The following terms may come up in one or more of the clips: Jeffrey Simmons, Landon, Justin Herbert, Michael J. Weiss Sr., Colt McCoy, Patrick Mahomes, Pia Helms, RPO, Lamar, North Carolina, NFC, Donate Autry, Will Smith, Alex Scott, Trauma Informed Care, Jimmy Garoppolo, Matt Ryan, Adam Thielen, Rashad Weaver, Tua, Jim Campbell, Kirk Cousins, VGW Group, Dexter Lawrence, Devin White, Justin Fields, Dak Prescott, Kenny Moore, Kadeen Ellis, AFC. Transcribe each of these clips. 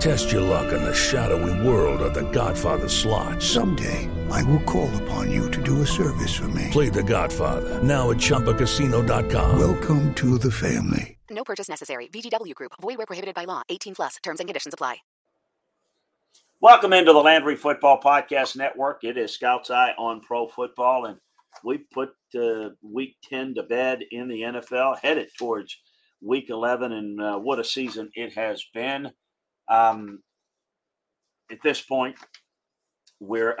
Test your luck in the shadowy world of The Godfather slot. Someday, I will call upon you to do a service for me. Play The Godfather, now at ChumbaCasino.com. Welcome to the family. No purchase necessary. VGW Group. Void where prohibited by law. 18 plus. Terms and conditions apply. Welcome into the Landry Football Podcast Network. It is Scout's Eye on Pro Football, and we put Week 10 to bed in the NFL, headed towards Week 11, and what a season it has been. At this point, we're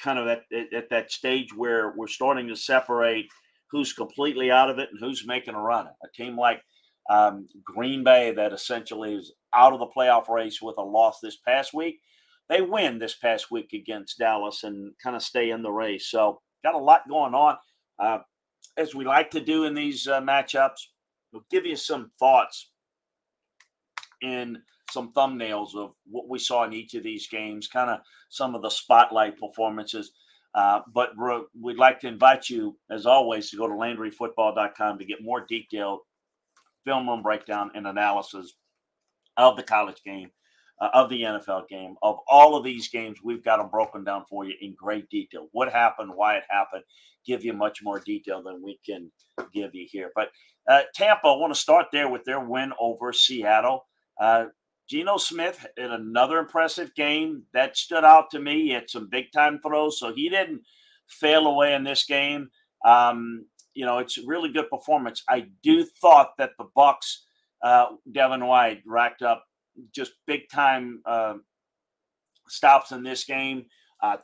kind of at that stage where we're starting to separate who's completely out of it and who's making a run. A team like Green Bay that essentially is out of the playoff race with a loss this past week. They win this past week against Dallas and kind of stay in the race. So got a lot going on. As we like to do in these matchups, we'll give you some thoughts in some thumbnails of what we saw in each of these games, kind of some of the spotlight performances. But we'd like to invite you, as always, to go to LandryFootball.com to get more detailed film room breakdown and analysis of the college game, of the NFL game, of all of these games. We've got them broken down for you in great detail. What happened, why it happened, give you much more detail than we can give you here. But Tampa, I want to start there with their win over Seattle. Geno Smith in another impressive game that stood out to me. He had some big time throws, so he didn't fail away in this game. It's a really good performance. I do thought that the Bucs, Devin White racked up just big time stops in this game.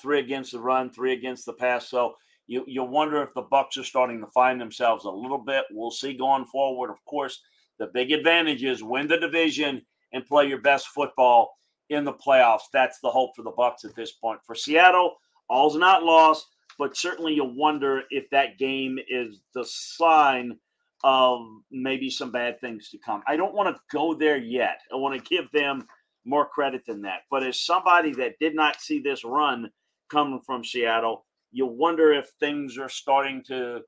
3 against the run, 3 against the pass. So you wonder if the Bucs are starting to find themselves a little bit. We'll see going forward, of course. The big advantage is win the division and play your best football in the playoffs. That's the hope for the Bucs at this point. For Seattle, all's not lost, but certainly you wonder if that game is the sign of maybe some bad things to come. I don't want to go there yet. I want to give them more credit than that. But as somebody that did not see this run coming from Seattle, you wonder if things are starting to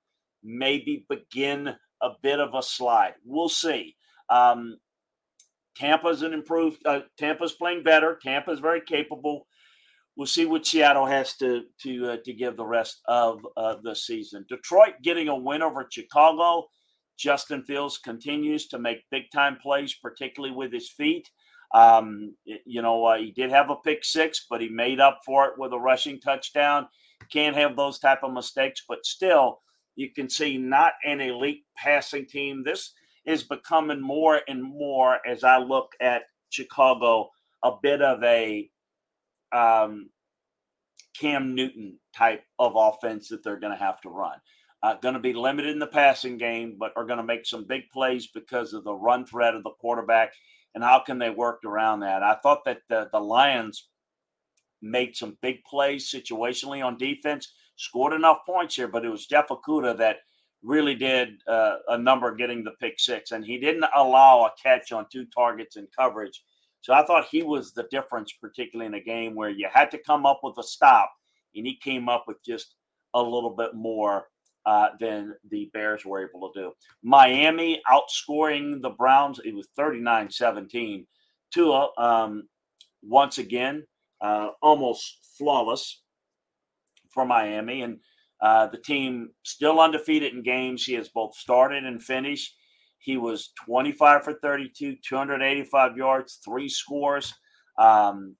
maybe begin a bit of a slide. We'll see. Tampa's playing better. Tampa's very capable. We'll see what Seattle has to give the rest of the season. Detroit getting a win over Chicago. Justin Fields continues to make big time plays, particularly with his feet. He did have a pick six, but he made up for it with a rushing touchdown. Can't have those type of mistakes, but still, you can see not an elite passing team. This is becoming more and more, as I look at Chicago, a bit of a Cam Newton type of offense that they're going to have to run. Going to be limited in the passing game, but are going to make some big plays because of the run threat of the quarterback. And how can they work around that? I thought that the Lions made some big plays situationally on defense. Scored enough points here, but it was Jeff Okuda that really did a number getting the pick six, and he didn't allow a catch on 2 targets in coverage. So I thought he was the difference, particularly in a game where you had to come up with a stop, and he came up with just a little bit more than the Bears were able to do. Miami outscoring the Browns. It was 39-17. Tua, once again, almost flawless for Miami, and the team still undefeated in games. He has both started and finished. He was 25 for 32, 285 yards, 3 scores.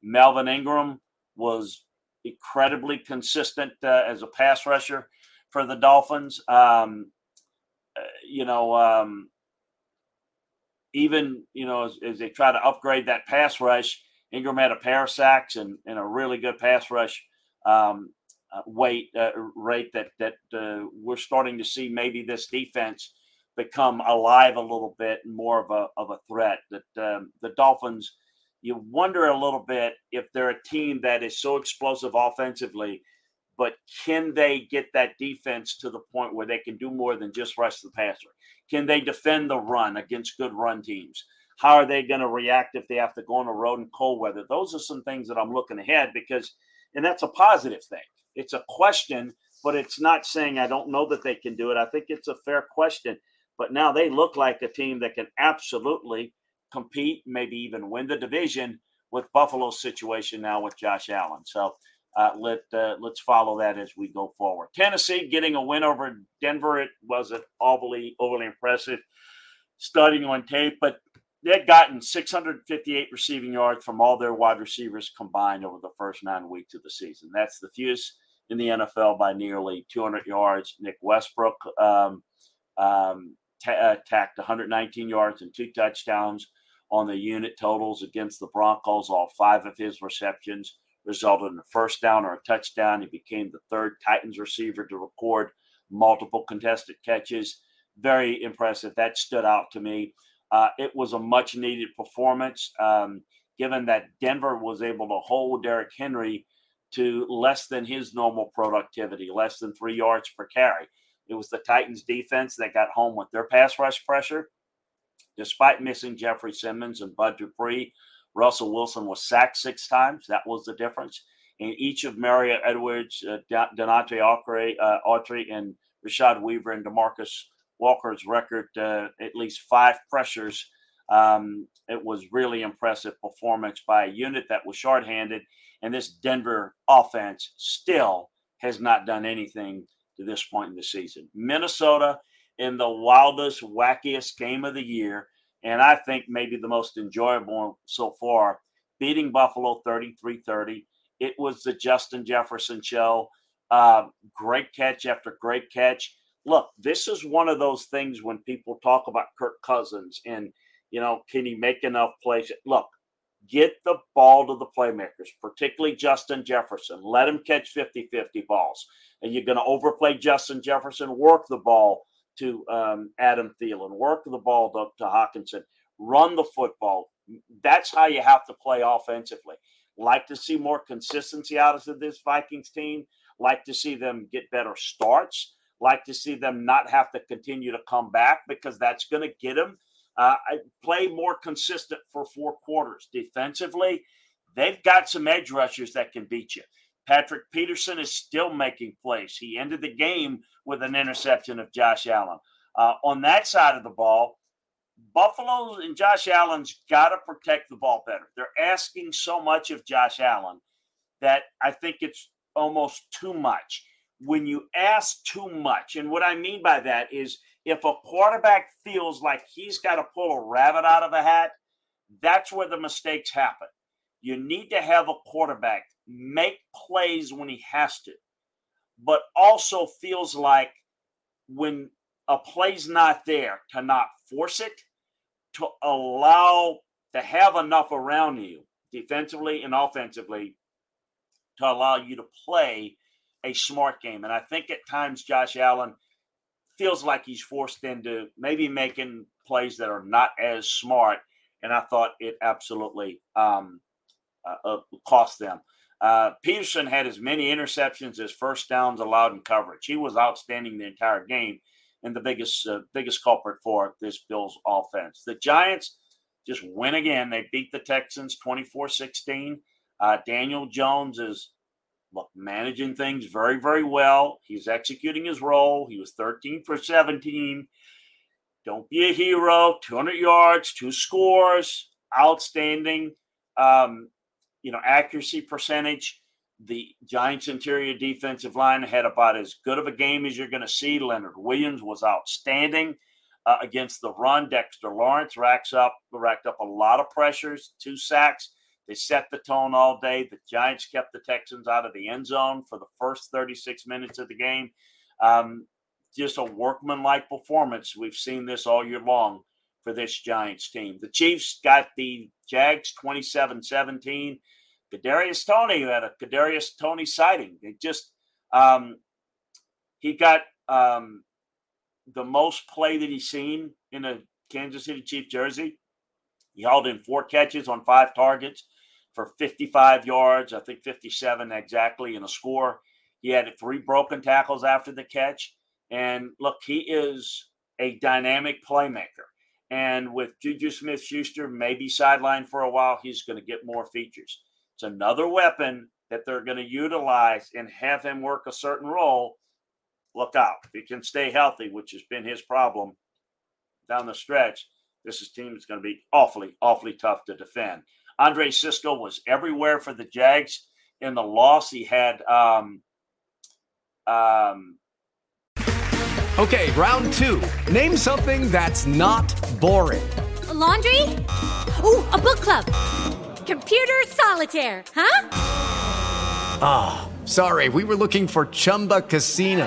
Melvin Ingram was incredibly consistent as a pass rusher. for the Dolphins. Even, as they try to upgrade that pass rush, Ingram had a pair of sacks and a really good pass rush rate that we're starting to see maybe this defense become alive a little bit and more of a threat. That the Dolphins, you wonder a little bit if they're a team that is so explosive offensively, but can they get that defense to the point where they can do more than just rush the passer? Can they defend the run against good run teams? How are they going to react if they have to go on the road in cold weather? Those are some things that I'm looking ahead because, and that's a positive thing. It's a question, but it's not saying I don't know that they can do it. I think it's a fair question, but now they look like a team that can absolutely compete, maybe even win the division with Buffalo's situation now with Josh Allen. So, let's follow that as we go forward. Tennessee getting a win over Denver. It wasn't overly impressive studying on tape, but they had gotten 658 receiving yards from all their wide receivers combined over the first 9 weeks of the season. That's the fewest in the NFL by nearly 200 yards. Nick Westbrook tacked 119 yards and 2 touchdowns on the unit totals against the Broncos. All 5 of his receptions resulted in a first down or a touchdown. He became the third Titans receiver to record multiple contested catches. Very impressive. That stood out to me. It was a much-needed performance, given that Denver was able to hold Derrick Henry to less than his normal productivity, less than 3 yards per carry. It was the Titans' defense that got home with their pass rush pressure. Despite missing Jeffrey Simmons and Bud Dupree, Russell Wilson was sacked 6 times. That was the difference. And each of Mario Edwards, Donate Autry, and Rashad Weaver and DeMarcus Walker's record, at least 5 pressures. It was really impressive performance by a unit that was shorthanded. And this Denver offense still has not done anything to this point in the season. Minnesota in the wildest, wackiest game of the year, and I think maybe the most enjoyable so far, beating Buffalo 33-30. It was the Justin Jefferson show. Great catch after great catch. Look, this is one of those things when people talk about Kirk Cousins and, can he make enough plays? Look, get the ball to the playmakers, particularly Justin Jefferson. Let him catch 50-50 balls. And you're going to overplay Justin Jefferson, work the ball to Adam Thielen, work the ball to Hockinson, run the football. That's how you have to play offensively. Like to see more consistency out of this Vikings team. Like to see them get better starts. Like to see them not have to continue to come back because that's going to get them. Play more consistent for 4 quarters. Defensively, they've got some edge rushers that can beat you. Patrick Peterson is still making plays. He ended the game with an interception of Josh Allen. On that side of the ball, Buffalo and Josh Allen's got to protect the ball better. They're asking so much of Josh Allen that I think it's almost too much. When you ask too much, and what I mean by that is if a quarterback feels like he's got to pull a rabbit out of a hat, that's where the mistakes happen. You need to have a quarterback make plays when he has to, but also feels like when a play's not there, to not force it, to allow to have enough around you defensively and offensively to allow you to play a smart game. And I think at times Josh Allen feels like he's forced into maybe making plays that are not as smart. And I thought it absolutely cost them. Peterson had as many interceptions as first downs allowed in coverage. He was outstanding the entire game and the biggest culprit for this Bills offense. The Giants just win again. They beat the Texans 24-16. Daniel Jones is managing things very, very well. He's executing his role. He was 13 for 17. Don't be a hero. 200 yards, 2 scores. Outstanding, accuracy percentage. The Giants' interior defensive line had about as good of a game as you're going to see. Leonard Williams was outstanding against the run. Dexter Lawrence racked up a lot of pressures, 2 sacks. They set the tone all day. The Giants kept the Texans out of the end zone for the first 36 minutes of the game. Just a workmanlike performance. We've seen this all year long for this Giants team. The Chiefs got the Jags 27-17. Kadarius Toney had a Kadarius Toney sighting. They just he got the most play that he's seen in a Kansas City Chief jersey. He hauled in 4 catches on 5 targets for 55 yards, I think 57 exactly, and a score. He had 3 broken tackles after the catch. And look, he is a dynamic playmaker. And with Juju Smith-Schuster maybe sidelined for a while, he's going to get more features. It's another weapon that they're going to utilize and have him work a certain role. Look out. If he can stay healthy, which has been his problem down the stretch, this team is going to be awfully, awfully tough to defend. Andre Sisco was everywhere for the Jags in the loss. He had Okay, round 2. Name something that's not boring. A laundry? Ooh, a book club. Computer solitaire, huh? Ah, oh, sorry. We were looking for Chumba Casino.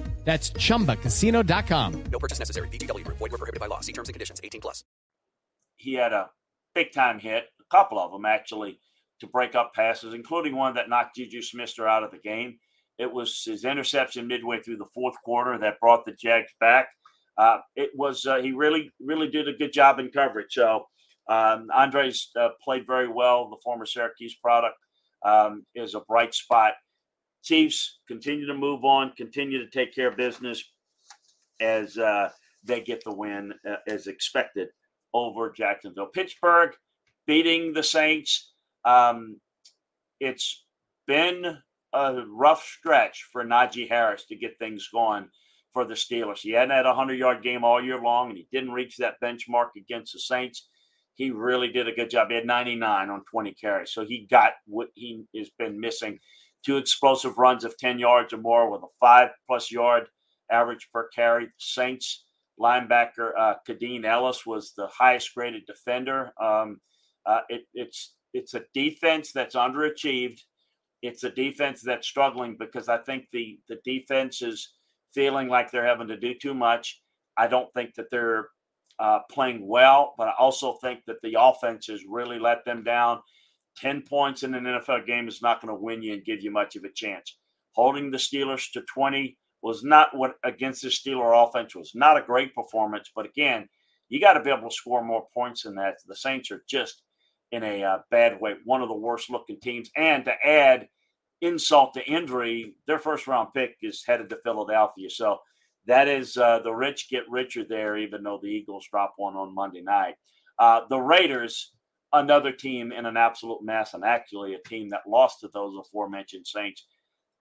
That's ChumbaCasino.com. No purchase necessary. VGW Group. Void where prohibited by law. See terms and conditions. 18+. He had a big-time hit, a couple of them actually, to break up passes, including one that knocked Juju Smith-Schuster out of the game. It was his interception midway through the fourth quarter that brought the Jags back. He really did a good job in coverage. So Andres played very well. The former Syracuse product is a bright spot. Chiefs continue to move on, continue to take care of business as they get the win as expected over Jacksonville. Pittsburgh beating the Saints. It's been a rough stretch for Najee Harris to get things going for the Steelers. He hadn't had a 100-yard game all year long, and he didn't reach that benchmark against the Saints. He really did a good job. He had 99 on 20 carries, so he got what he has been missing. 2 explosive runs of 10 yards or more with a 5+ yard average per carry. The Saints linebacker Kadeen Ellis was the highest graded defender. It's a defense that's underachieved. It's a defense that's struggling because I think the defense is feeling like they're having to do too much. I don't think that they're playing well, but I also think that the offense has really let them down. 10 points in an NFL game is not going to win you and give you much of a chance. Holding the Steelers to 20 was not what against the Steeler offense was not a great performance. But again, you got to be able to score more points than that. The Saints are just in a bad way. One of the worst looking teams. And to add insult to injury, their first round pick is headed to Philadelphia. So that is the rich get richer there, even though the Eagles drop one on Monday night. The Raiders, another team in an absolute mess, and actually a team that lost to those aforementioned Saints.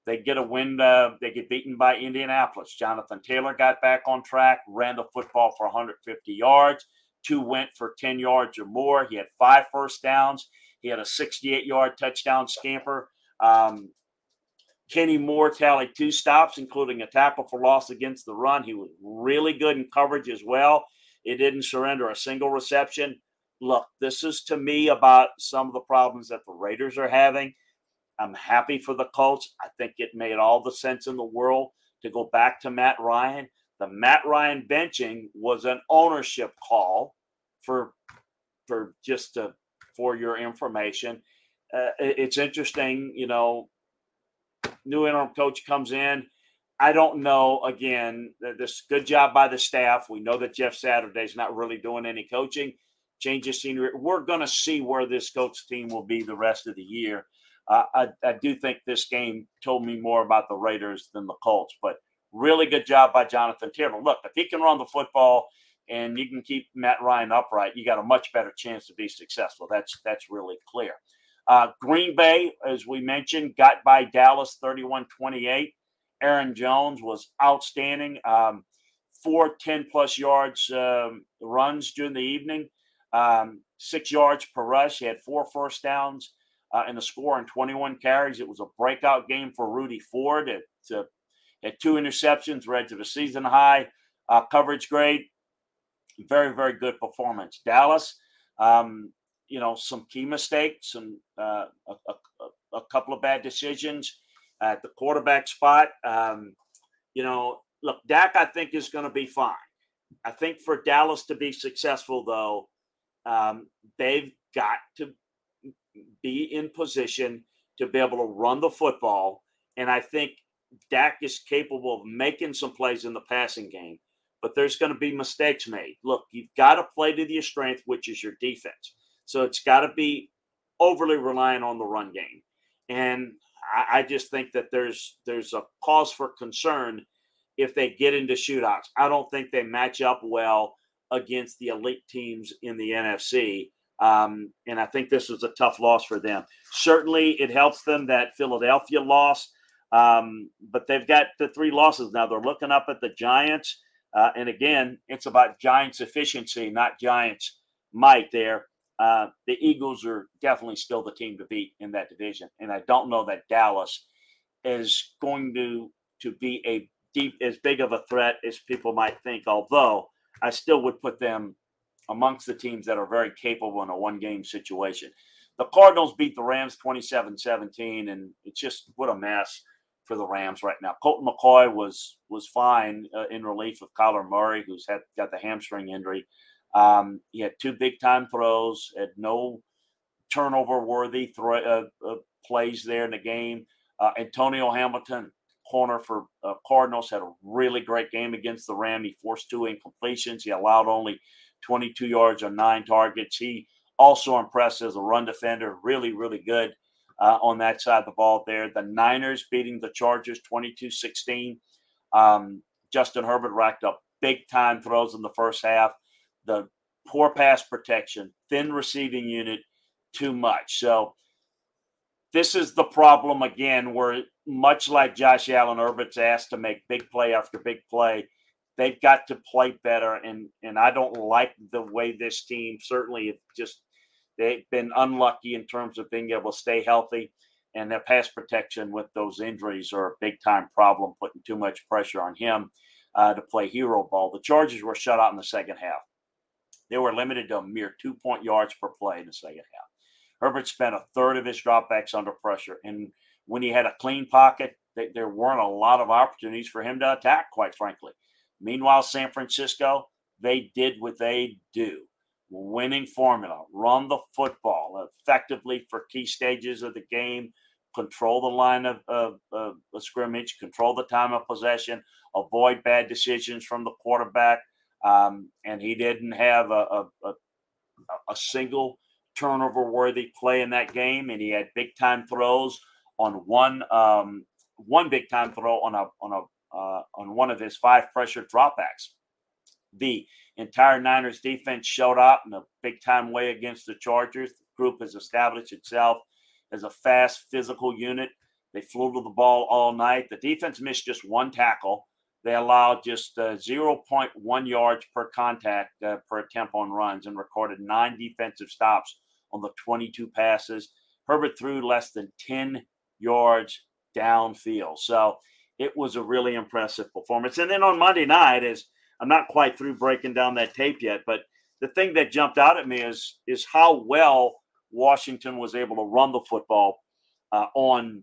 They get a win. They get beaten by Indianapolis. Jonathan Taylor got back on track, ran the football for 150 yards. 2 went for 10 yards or more. He had 5 first downs. He had a 68-yard touchdown scamper. Kenny Moore tallied 2 stops, including a tackle for loss against the run. He was really good in coverage as well. It didn't surrender a single reception. Look, this is to me about some of the problems that the Raiders are having. I'm happy for the Colts. I think it made all the sense in the world to go back to Matt Ryan. The Matt Ryan benching was an ownership call for your information. It's interesting, you know, new interim coach comes in. I don't know, again, this good job by the staff. We know that Jeff Saturday's not really doing any coaching. Change of scenery. We're going to see where this coach team will be the rest of the year. I do think this game told me more about the Raiders than the Colts, but really good job by Jonathan Taylor. Look, if he can run the football and you can keep Matt Ryan upright, you got a much better chance to be successful. That's really clear. Green Bay, as we mentioned, got by Dallas 31-28. Aaron Jones was outstanding. 4 10-plus yards runs during the evening, 6 yards per rush. He had 4 first downs and a score on 21 carries. It was a breakout game for Rudy Ford. At 2 interceptions, led to the season high coverage grade. Very, very good performance. Dallas, some key mistakes, a couple of bad decisions at the quarterback spot. Look, Dak, I think, is going to be fine. I think for Dallas to be successful, though, they've got to be in position to be able to run the football. And I think Dak is capable of making some plays in the passing game, but there's going to be mistakes made. Look, you've got to play to your strength, which is your defense. So it's got to be overly reliant on the run game. And I just think that there's a cause for concern if they get into shootouts. I don't think they match up well against the elite teams in the NFC. And I think this was a tough loss for them. Certainly it helps them that Philadelphia lost, but they've got the 3 losses now. They're looking up at the Giants. And again, it's about Giants efficiency, not Giants might there. The Eagles are definitely still the team to beat in that division. And I don't know that Dallas is going to be as big of a threat as people might think, although I still would put them amongst the teams that are very capable in a one-game situation. The Cardinals beat the Rams 27-17, and it's just what a mess for the Rams right now. Colt McCoy was fine in relief of Kyler Murray, who's got the hamstring injury. He had 2 big-time throws, had no turnover-worthy plays there in the game. Antonio Hamilton, corner for Cardinals, had a really great game against the Rams. He forced 2 incompletions. He allowed only 22 yards on 9 targets. He also impressed as a run defender. Really, really good on that side of the ball there. The Niners beating the Chargers 22-16. Justin Herbert racked up big-time throws in the first half. The poor pass protection, thin receiving unit, too much. So this is the problem, again, where much like Josh Allen, Herbert's asked to make big play after big play. They've got to play better, and I don't like the way this team certainly just they've been unlucky in terms of being able to stay healthy, and their pass protection with those injuries are a big-time problem, putting too much pressure on him to play hero ball. The Chargers were shut out in the second half. They were limited to a mere 2-point yards per play in the second half. Herbert spent a third of his dropbacks under pressure. And when he had a clean pocket, there weren't a lot of opportunities for him to attack, quite frankly. Meanwhile, San Francisco, they did what they do. Winning formula, run the football effectively for key stages of the game, control the line of scrimmage, control the time of possession, avoid bad decisions from the quarterback. And he didn't have a single turnover-worthy play in that game, and he had big-time throws on one big-time throw on one of his 5 pressure dropbacks. The entire Niners defense showed up in a big-time way against the Chargers. The group has established itself as a fast, physical unit. They flew to the ball all night. The defense missed just 1 tackle. They allowed just 0.1 yards per contact per attempt on runs and recorded 9 defensive stops on the 22 passes. Herbert threw less than 10 yards downfield. So it was a really impressive performance. And then on Monday night, as I'm not quite through breaking down that tape yet, but the thing that jumped out at me is how well Washington was able to run the football on.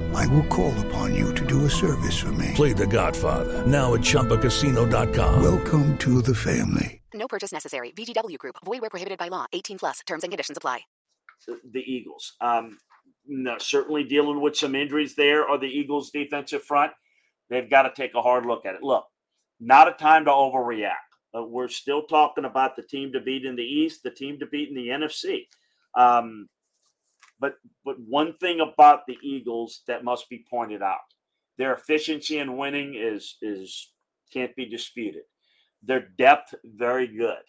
I will call upon you to do a service for me. Play The Godfather, now at ChumbaCasino.com. Welcome to the family. No purchase necessary. VGW Group. Void where prohibited by law. 18 plus. Terms and conditions apply. The Eagles. No, certainly dealing with some injuries there are the Eagles' defensive front. They've got to take a hard look at it. Look, not a time to overreact. We're still talking about the team to beat in the East, the team to beat in the NFC. But one thing about the Eagles that must be pointed out, their efficiency in winning is can't be disputed. Their depth, very good.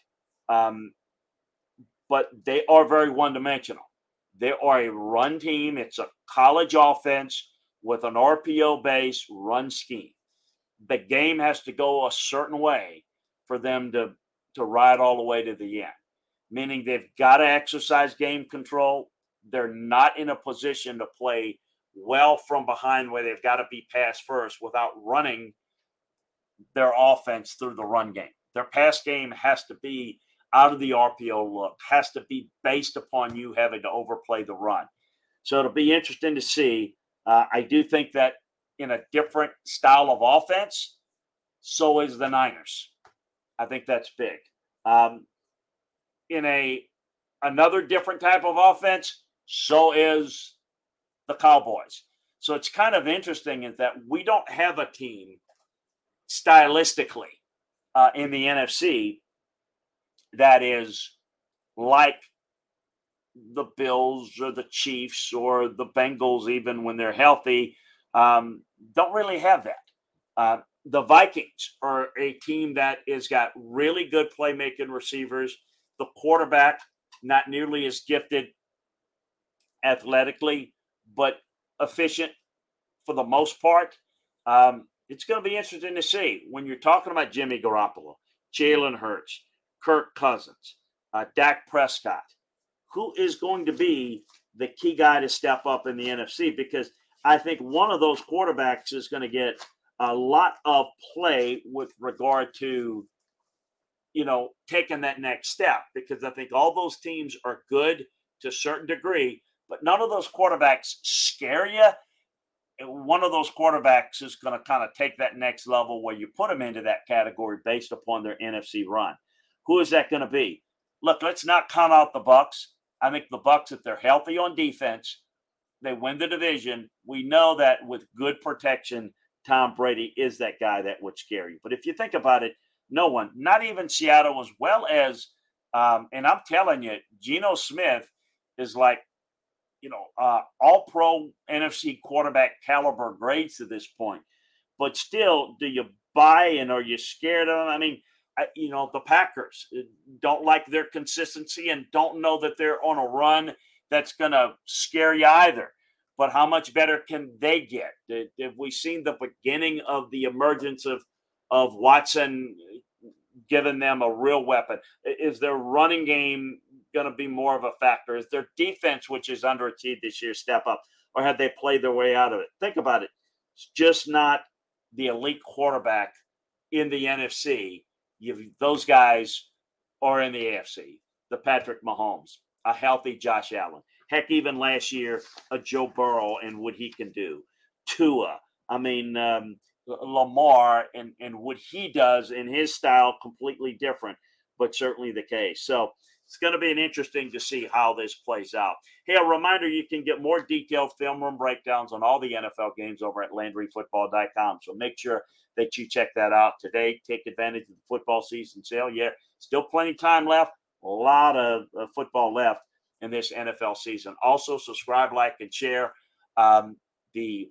But they are very one-dimensional. They are a run team. It's a college offense with an RPO-based run scheme. The game has to go a certain way for them to ride all the way to the end. Meaning they've got to exercise game control. They're not in a position to play well from behind where they've got to be pass first without running their offense through the run game. Their pass game has to be out of the RPO look, has to be based upon you having to overplay the run. So it'll be interesting to see. I do think that in a different style of offense, so is the Niners. I think that's big. In another different type of offense, so is the Cowboys. So it's kind of interesting is that we don't have a team stylistically in the NFC that is like the Bills or the Chiefs or the Bengals, even when they're healthy, don't really have that. The Vikings are a team that has got really good playmaking receivers. The quarterback, not nearly as gifted athletically, but efficient for the most part. It's going to be interesting to see when you're talking about Jimmy Garoppolo, Jalen Hurts, Kirk Cousins, Dak Prescott, who is going to be the key guy to step up in the NFC, because I think one of those quarterbacks is going to get a lot of play with regard to, you know, taking that next step, because I think all those teams are good to a certain degree, but none of those quarterbacks scare you. And one of those quarterbacks is going to kind of take that next level where you put them into that category based upon their NFC run. Who is that going to be? Look, let's not count out the Bucs. I think the Bucs, if they're healthy on defense, they win the division. We know that with good protection, Tom Brady is that guy that would scare you. But if you think about it, no one, not even Seattle, as well as, and I'm telling you, Geno Smith is like, you know, all pro NFC quarterback caliber grades to this point. But still, do you buy and are you scared of them? I mean, you know, the Packers don't like their consistency and don't know that they're on a run that's going to scare you either. But how much better can they get? Have we seen the beginning of the emergence of Watson giving them a real weapon? Is their running game going to be more of a factor? Is their defense, which is underachieved this year, step up? Or have they played their way out of it? Think about it. It's just not the elite quarterback in the NFC. Those guys are in the AFC. The Patrick Mahomes, a healthy Josh Allen. Heck, even last year, a Joe Burrow and what he can do. Tua. I mean, Lamar and what he does in his style, completely different, but certainly the case. So it's going to be interesting to see how this plays out. Hey, a reminder, you can get more detailed film room breakdowns on all the NFL games over at LandryFootball.com. So make sure that you check that out today. Take advantage of the football season sale. Yeah, still plenty of time left. A lot of football left in this NFL season. Also, subscribe, like, and share the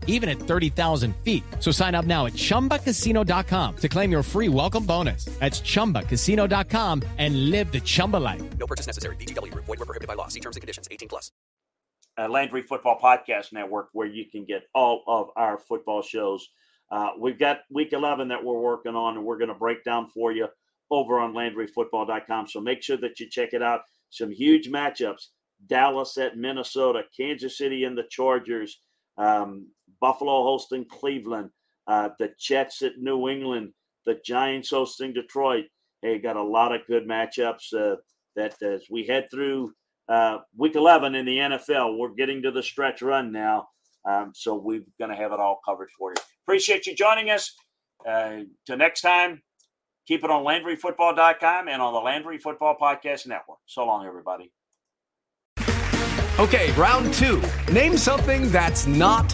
even at 30,000 feet. So sign up now at ChumbaCasino.com to claim your free welcome bonus. That's ChumbaCasino.com and live the Chumba life. No purchase necessary. VGW Group. Void where prohibited by law. See terms and conditions. 18+. Landry Football Podcast Network, where you can get all of our football shows. We've got Week 11 that we're working on, and we're going to break down for you over on LandryFootball.com. So make sure that you check it out. Some huge matchups: Dallas at Minnesota, Kansas City and the Chargers, Buffalo hosting Cleveland, the Jets at New England, the Giants hosting Detroit. Hey, got a lot of good matchups that as we head through Week 11 in the NFL. We're getting to the stretch run now, so we're going to have it all covered for you. Appreciate you joining us. Till next time, keep it on LandryFootball.com and on the Landry Football Podcast Network. So long, everybody. Okay, round two. Name something that's not